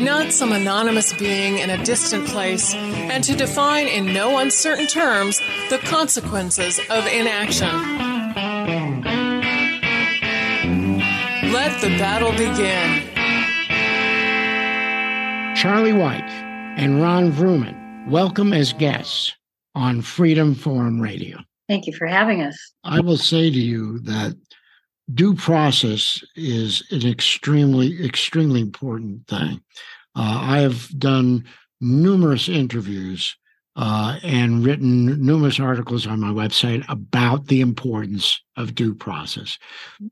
not some anonymous being in a distant place, and to define in no uncertain terms the consequences of inaction. Let the battle begin. Charlie White and Ron Vrooman, welcome as guests on Freedom Forum Radio. Thank you for having us. I will say to you that due process is an extremely important thing. I have done numerous interviews and written numerous articles on my website about the importance of due process.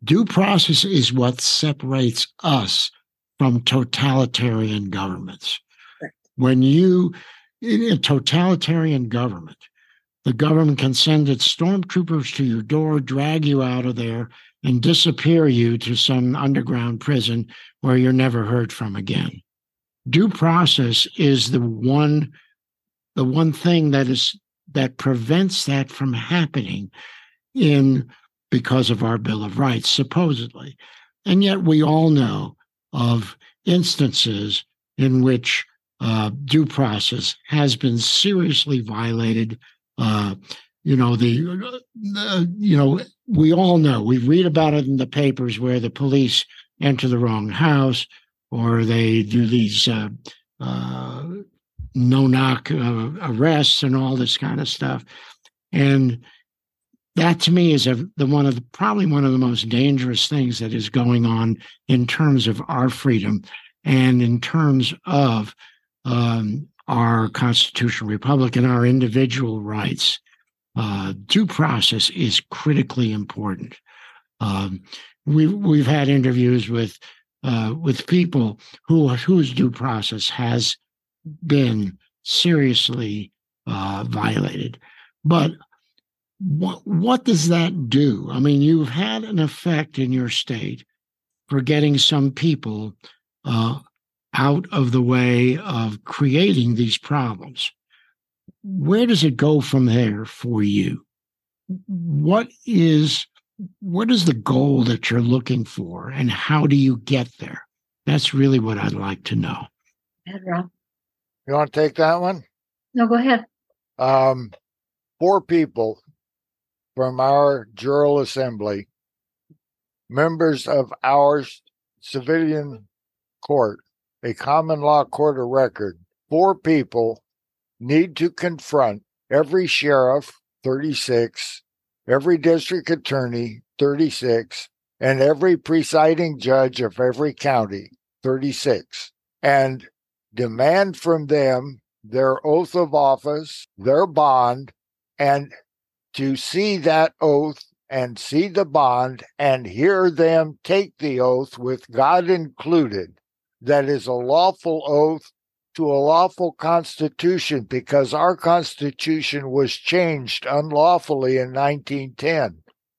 Due process is what separates us from totalitarian governments. When you, in a totalitarian government, the government can send its stormtroopers to your door, drag you out of there, and disappear you to some underground prison where you're never heard from again. Due process is the one thing that prevents that from happening because of our Bill of Rights, supposedly. And yet we all know of instances in which due process has been seriously violated. We all know, we read about it in the papers where the police enter the wrong house or they do these no-knock arrests and all this kind of stuff. And that to me is probably one of the most dangerous things that is going on in terms of our freedom and in terms of our constitutional republic and our individual rights. Due process is critically important. We've had interviews with people whose due process has been seriously violated. But what does that do? I mean, you've had an effect in your state for getting some people out of the way of creating these problems. Where does it go from there for you? What is the goal that you're looking for, and how do you get there? That's really what I'd like to know. Go ahead, Ron. You want to take that one? No, go ahead. Four people from our Jural Assembly, members of our civilian court, a common law court of record, four people need to confront every sheriff, 36, every district attorney, 36, and every presiding judge of every county, 36, and demand from them their oath of office, their bond, and to see that oath and see the bond and hear them take the oath with God included. That is a lawful oath to a lawful constitution, because our constitution was changed unlawfully in 1910,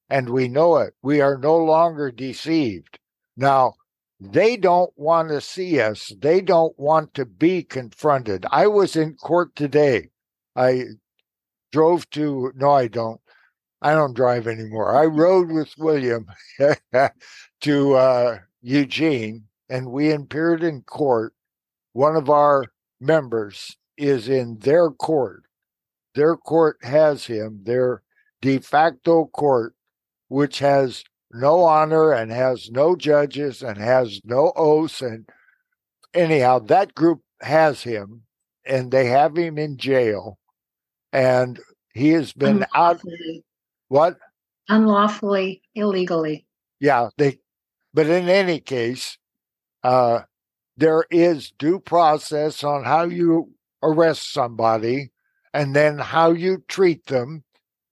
and we know it. We are no longer deceived. Now, they don't want to see us. They don't want to be confronted. I was in court today. I don't drive anymore. I rode with William to Eugene, and we appeared in court. One of our members is in their court. Their court has him, their de facto court, which has no honor and has no judges and has no oaths. And anyhow, that group has him, and they have him in jail. And he has been unlawfully. What? Unlawfully, illegally. Yeah. But in any case, There is due process on how you arrest somebody and then how you treat them.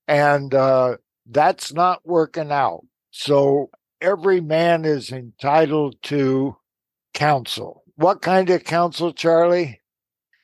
And that's not working out. So every man is entitled to counsel. What kind of counsel, Charlie?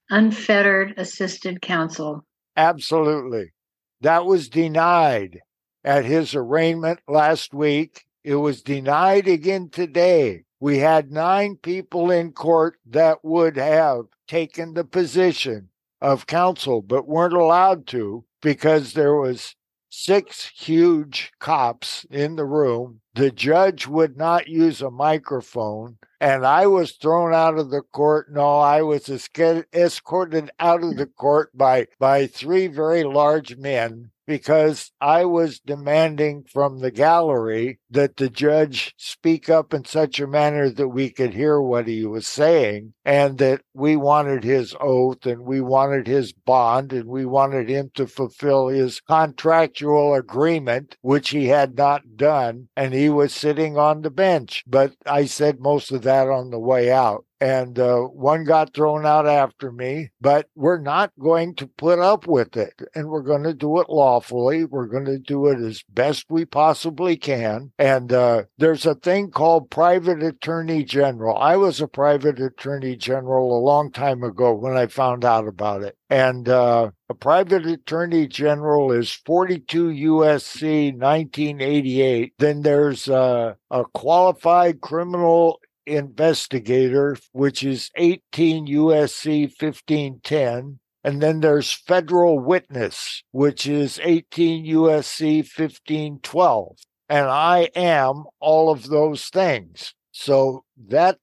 Unfettered assisted counsel. Absolutely. That was denied at his arraignment last week. It was denied again today. We had 9 people in court that would have taken the position of counsel, but weren't allowed to because there was 6 huge cops in the room. The judge would not use a microphone, and I was thrown out of the court. No, I was escorted out of the court by 3 very large men because I was demanding from the gallery that the judge speak up in such a manner that we could hear what he was saying, and that we wanted his oath, and we wanted his bond, and we wanted him to fulfill his contractual agreement, which he had not done, and he was sitting on the bench. But I said most of that on the way out. And one got thrown out after me, but we're not going to put up with it. And we're going to do it lawfully. We're going to do it as best we possibly can. And there's a thing called private attorney general. I was a private attorney general a long time ago when I found out about it. And a private attorney general is 42 USC 1988. Then there's a qualified criminal investigator, which is 18 USC 1510. And then there's federal witness, which is 18 USC 1512. And I am all of those things. So that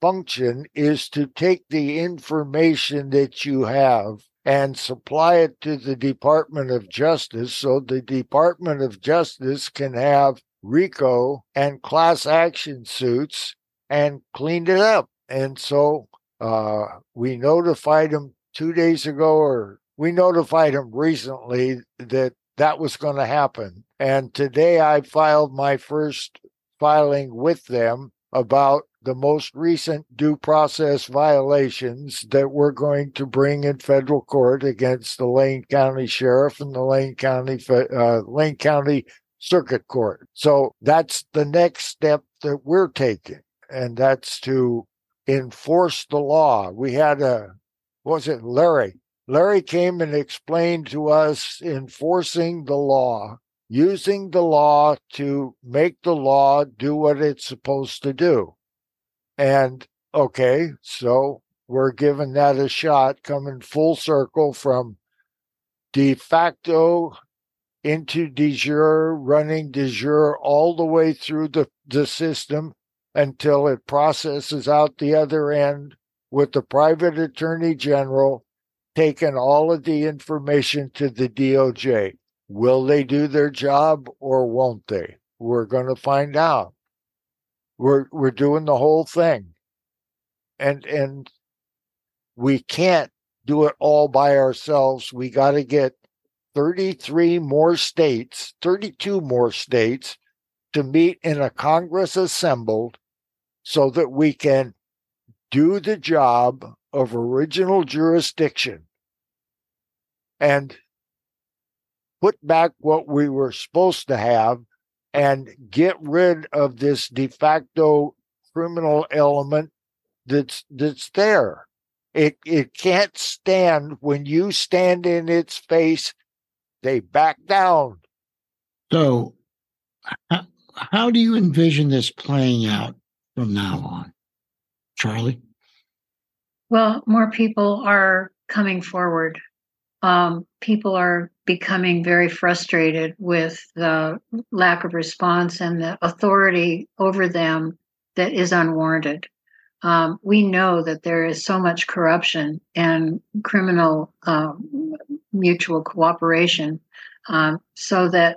function is to take the information that you have and supply it to the Department of Justice so the Department of Justice can have RICO and class action suits and cleaned it up. And so we notified him 2 days ago, or we notified him recently that was going to happen. And today I filed my first filing with them about the most recent due process violations that we're going to bring in federal court against the Lane County Sheriff and the Lane County Circuit Court. So that's the next step that we're taking. And that's to enforce the law. We had Larry? Larry came and explained to us enforcing the law, using the law to make the law do what it's supposed to do. And okay, so we're giving that a shot, coming full circle from de facto into de jure, running de jure all the way through the system, until it processes out the other end with the private attorney general taking all of the information to the DOJ. Will they do their job or won't they? We're going to find out. We're doing the whole thing. And we can't do it all by ourselves. We got to get 32 more states to meet in a Congress assembled so that we can do the job of original jurisdiction and put back what we were supposed to have and get rid of this de facto criminal element that's there. It can't stand. When you stand in its face, they back down. So how do you envision this playing out from now on, Charlie? Well, more people are coming forward. People are becoming very frustrated with the lack of response and the authority over them that is unwarranted. We know that there is so much corruption and criminal mutual cooperation, so that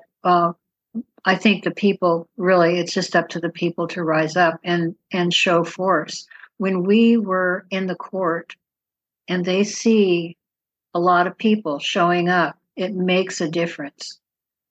I think the people, really, it's just up to the people to rise up and show force. When we were in the court and they see a lot of people showing up, it makes a difference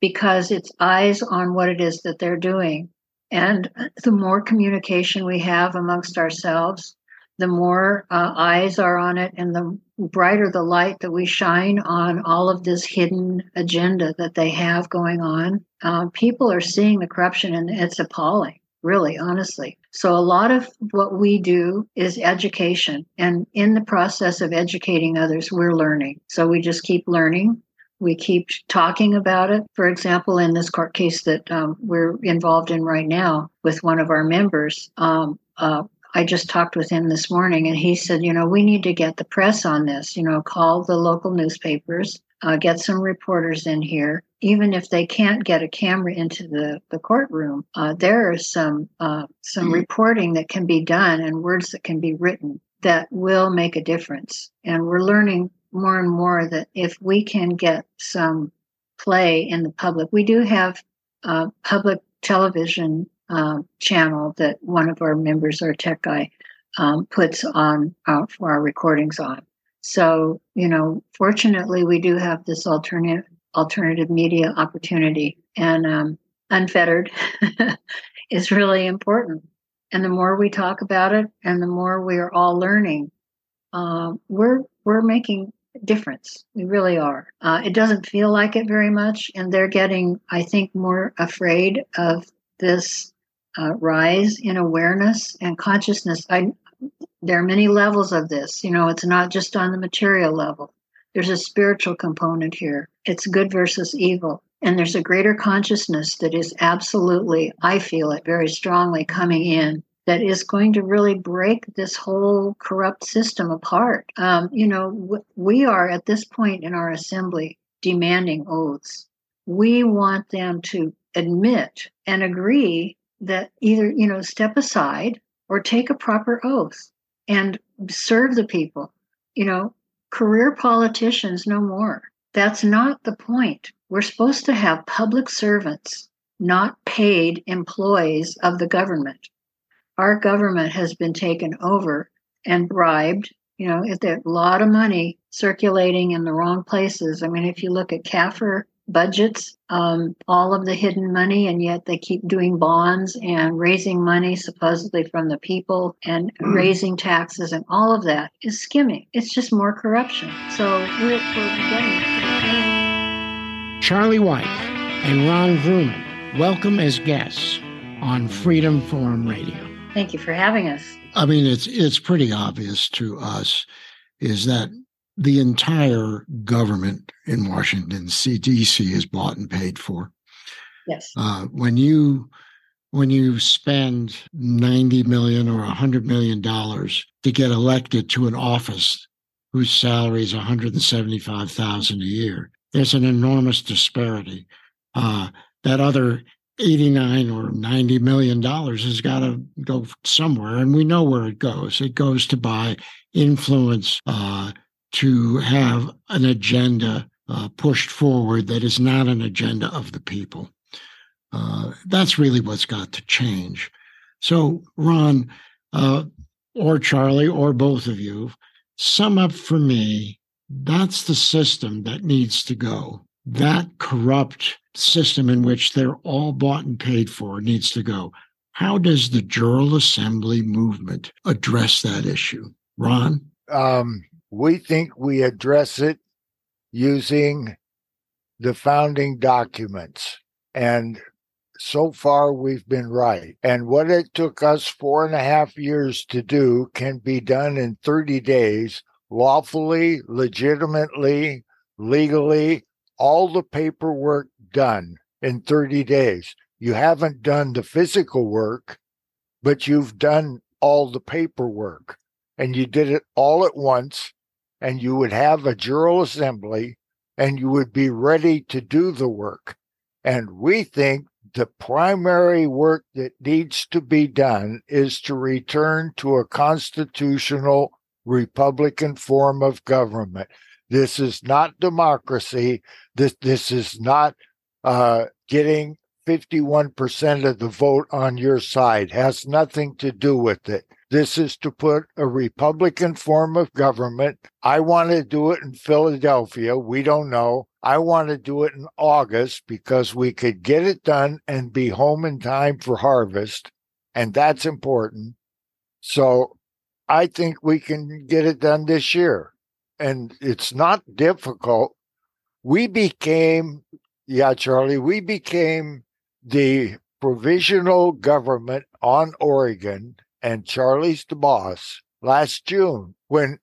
because it's eyes on what it is that they're doing And the more communication we have amongst ourselves, the more eyes are on it, and the brighter the light that we shine on all of this hidden agenda that they have going on. People are seeing the corruption, and it's appalling, really, honestly. So a lot of what we do is education. And in the process of educating others, we're learning. So we just keep learning. We keep talking about it. For example, in this court case that we're involved in right now with one of our members, I just talked with him this morning, and he said, you know, we need to get the press on this, you know, call the local newspapers, get some reporters in here. Even if they can't get a camera into the courtroom, there is some reporting that can be done and words that can be written that will make a difference. And we're learning more and more that if we can get some play in the public, we do have a public television channel that one of our members, our tech guy, puts on for our recordings on. So, you know, fortunately, we do have this alternative media opportunity, and unfettered is really important. And the more we talk about it, and the more we are all learning, we're making a difference. We really are. It doesn't feel like it very much, and they're getting, I think, more afraid of this rise in awareness and consciousness. There are many levels of this. You know, it's not just on the material level. There's a spiritual component here. It's good versus evil. And there's a greater consciousness that is absolutely, I feel it very strongly coming in, that is going to really break this whole corrupt system apart. You know, we are at this point in our assembly demanding oaths. We want them to admit and agree that either, you know, step aside or take a proper oath and serve the people, you know. Career politicians no more. That's not the point. We're supposed to have public servants, not paid employees of the government. Our government has been taken over and bribed. You know, it's a lot of money circulating in the wrong places. I mean, if you look at CAFR budgets, all of the hidden money, and yet they keep doing bonds and raising money supposedly from the people and raising taxes, and all of that is skimming. It's just more corruption. So we're getting Charlie White and Ron Vrooman, welcome as guests on Freedom Forum Radio. Thank you for having us. I mean, it's pretty obvious to us is that the entire government in Washington, D.C., is bought and paid for. Yes. When you spend $90 million or $100 million to get elected to an office whose salary is $175,000 a year, there's an enormous disparity. That other $89 or $90 million has got to go somewhere, and we know where it goes. It goes to buy influence, to have an agenda pushed forward that is not an agenda of the people. That's really what's got to change. So, Ron, or Charlie, or both of you, sum up for me, that's the system that needs to go. That corrupt system in which they're all bought and paid for needs to go. How does the Jural Assembly movement address that issue? Ron? We think we address it using the founding documents. And so far, we've been right. And what it took us 4.5 years to do can be done in 30 days, lawfully, legitimately, legally, all the paperwork done in 30 days. You haven't done the physical work, but you've done all the paperwork. And you did it all at once. And you would have a Jural Assembly, and you would be ready to do the work. And we think the primary work that needs to be done is to return to a constitutional Republican form of government. This is not democracy. This is not getting 51% of the vote on your side. It has nothing to do with it. This is to put a Republican form of government. I want to do it in Philadelphia. We don't know. I want to do it in August because we could get it done and be home in time for harvest. And that's important. So I think we can get it done this year. And it's not difficult. We became the provisional government on Oregon, and Charlie's the boss, last June when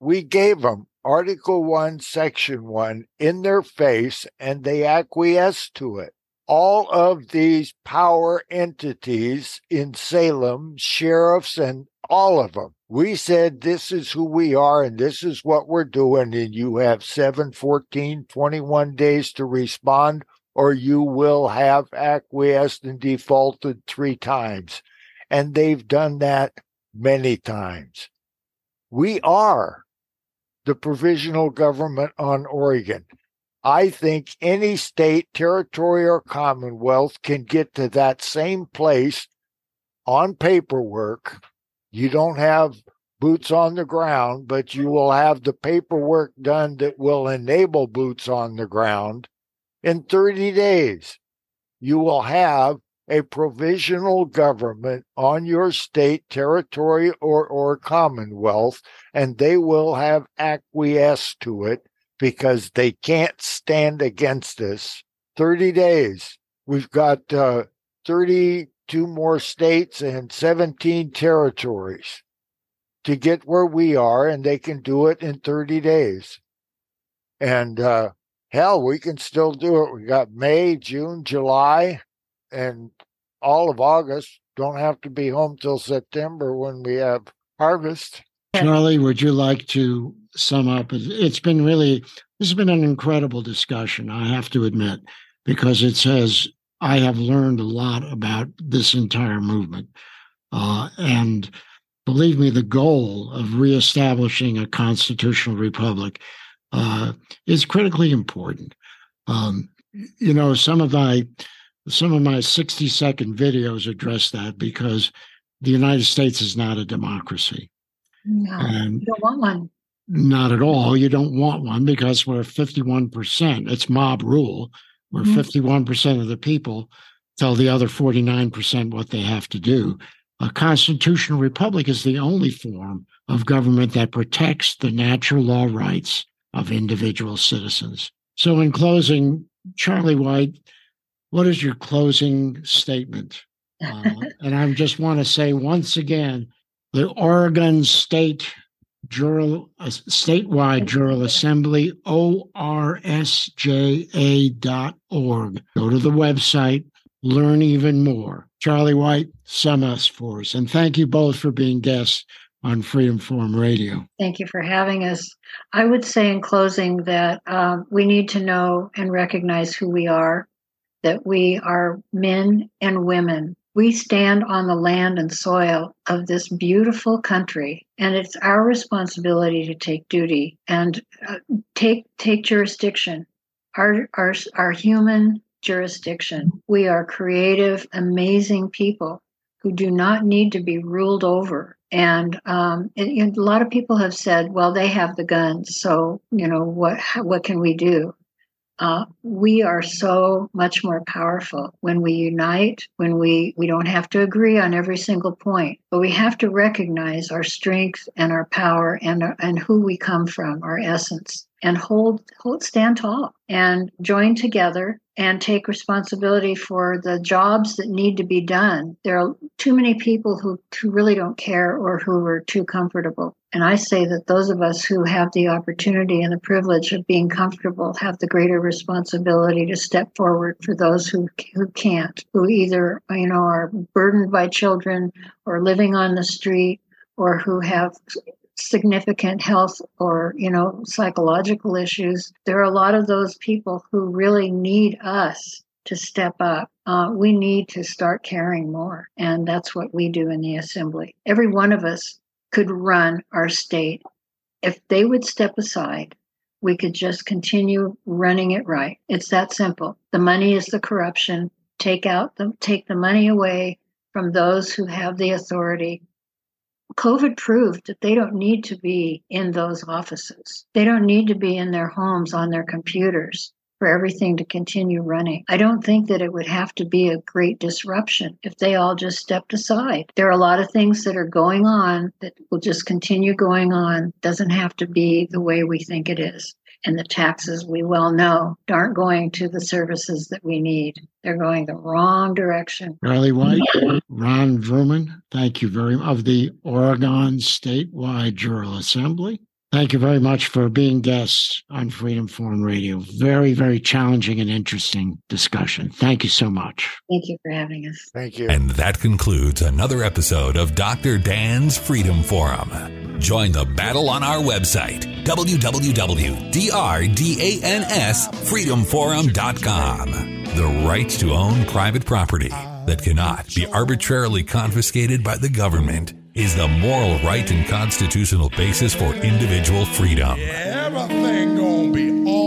we gave them Article 1, Section 1 in their face, and they acquiesced to it. All of these power entities in Salem, sheriffs and all of them, we said, this is who we are and this is what we're doing, and you have 7, 14, 21 days to respond, or you will have acquiesced and defaulted 3 times. And they've done that many times. We are the provisional government on Oregon. I think any state, territory, or commonwealth can get to that same place on paperwork. You don't have boots on the ground, but you will have the paperwork done that will enable boots on the ground. In 30 days, you will have a provisional government on your state, territory, or commonwealth, and they will have acquiesced to it, because they can't stand against us. 30 days. We've got 32 more states and 17 territories to get where we are, and they can do it in 30 days. And hell, we can still do it. We got May, June, July, and all of August. Don't have to be home till September when we have harvest. Charlie, would you like to sum up? This has been an incredible discussion, I have to admit, because I have learned a lot about this entire movement. And believe me, the goal of reestablishing a constitutional republic is critically important. Some of my 60-second videos address that, because the United States is not a democracy. No, you don't want one. Not at all. You don't want one, because we're 51%. It's mob rule. We're 51% of the people tell the other 49% what they have to do. A constitutional republic is the only form of government that protects the natural law rights of individual citizens. So in closing, Charlie White, what is your closing statement? And I just want to say once again, the Oregon Statewide Jural Assembly, orsja.org. Go to the website, learn even more. Charlie White, sum us for us. And thank you both for being guests on Freedom Forum Radio. Thank you for having us. I would say in closing that we need to know and recognize who we are, that we are men and women. We stand on the land and soil of this beautiful country, and it's our responsibility to take duty and take jurisdiction, our human jurisdiction. We are creative, amazing people who do not need to be ruled over. And a lot of people have said, well, they have the guns, so what can we do? We are so much more powerful when we unite, when we don't have to agree on every single point, but we have to recognize our strength and our power and who we come from, our essence, and stand tall and join together and take responsibility for the jobs that need to be done. There are too many people who really don't care or who are too comfortable. And I say that those of us who have the opportunity and the privilege of being comfortable have the greater responsibility to step forward for those who can't, who either are burdened by children or living on the street, or who have significant health or psychological issues. There are a lot of those people who really need us to step up. We need to start caring more, and that's what we do in the assembly. Every one of us could run our state if they would step aside. We could just continue running it right. It's that simple. The money is the corruption. Take the money away from those who have the authority, COVID proved that they don't need to be in those offices. They don't need to be in their homes on their computers for everything to continue running. I don't think that it would have to be a great disruption if they all just stepped aside. There are a lot of things that are going on that will just continue going on. Doesn't have to be the way we think it is. And the taxes, we well know, aren't going to the services that we need. They're going the wrong direction. Charlie White, Ron Vrooman, thank you very much, of the Oregon Statewide Jural Assembly. Thank you very much for being guests on Freedom Forum Radio. Very, very challenging and interesting discussion. Thank you so much. Thank you for having us. Thank you. And that concludes another episode of Dr. Dan's Freedom Forum. Join the battle on our website, www.drdansfreedomforum.com. The right to own private property that cannot be arbitrarily confiscated by the government is the moral right and constitutional basis for individual freedom. Everything gonna be all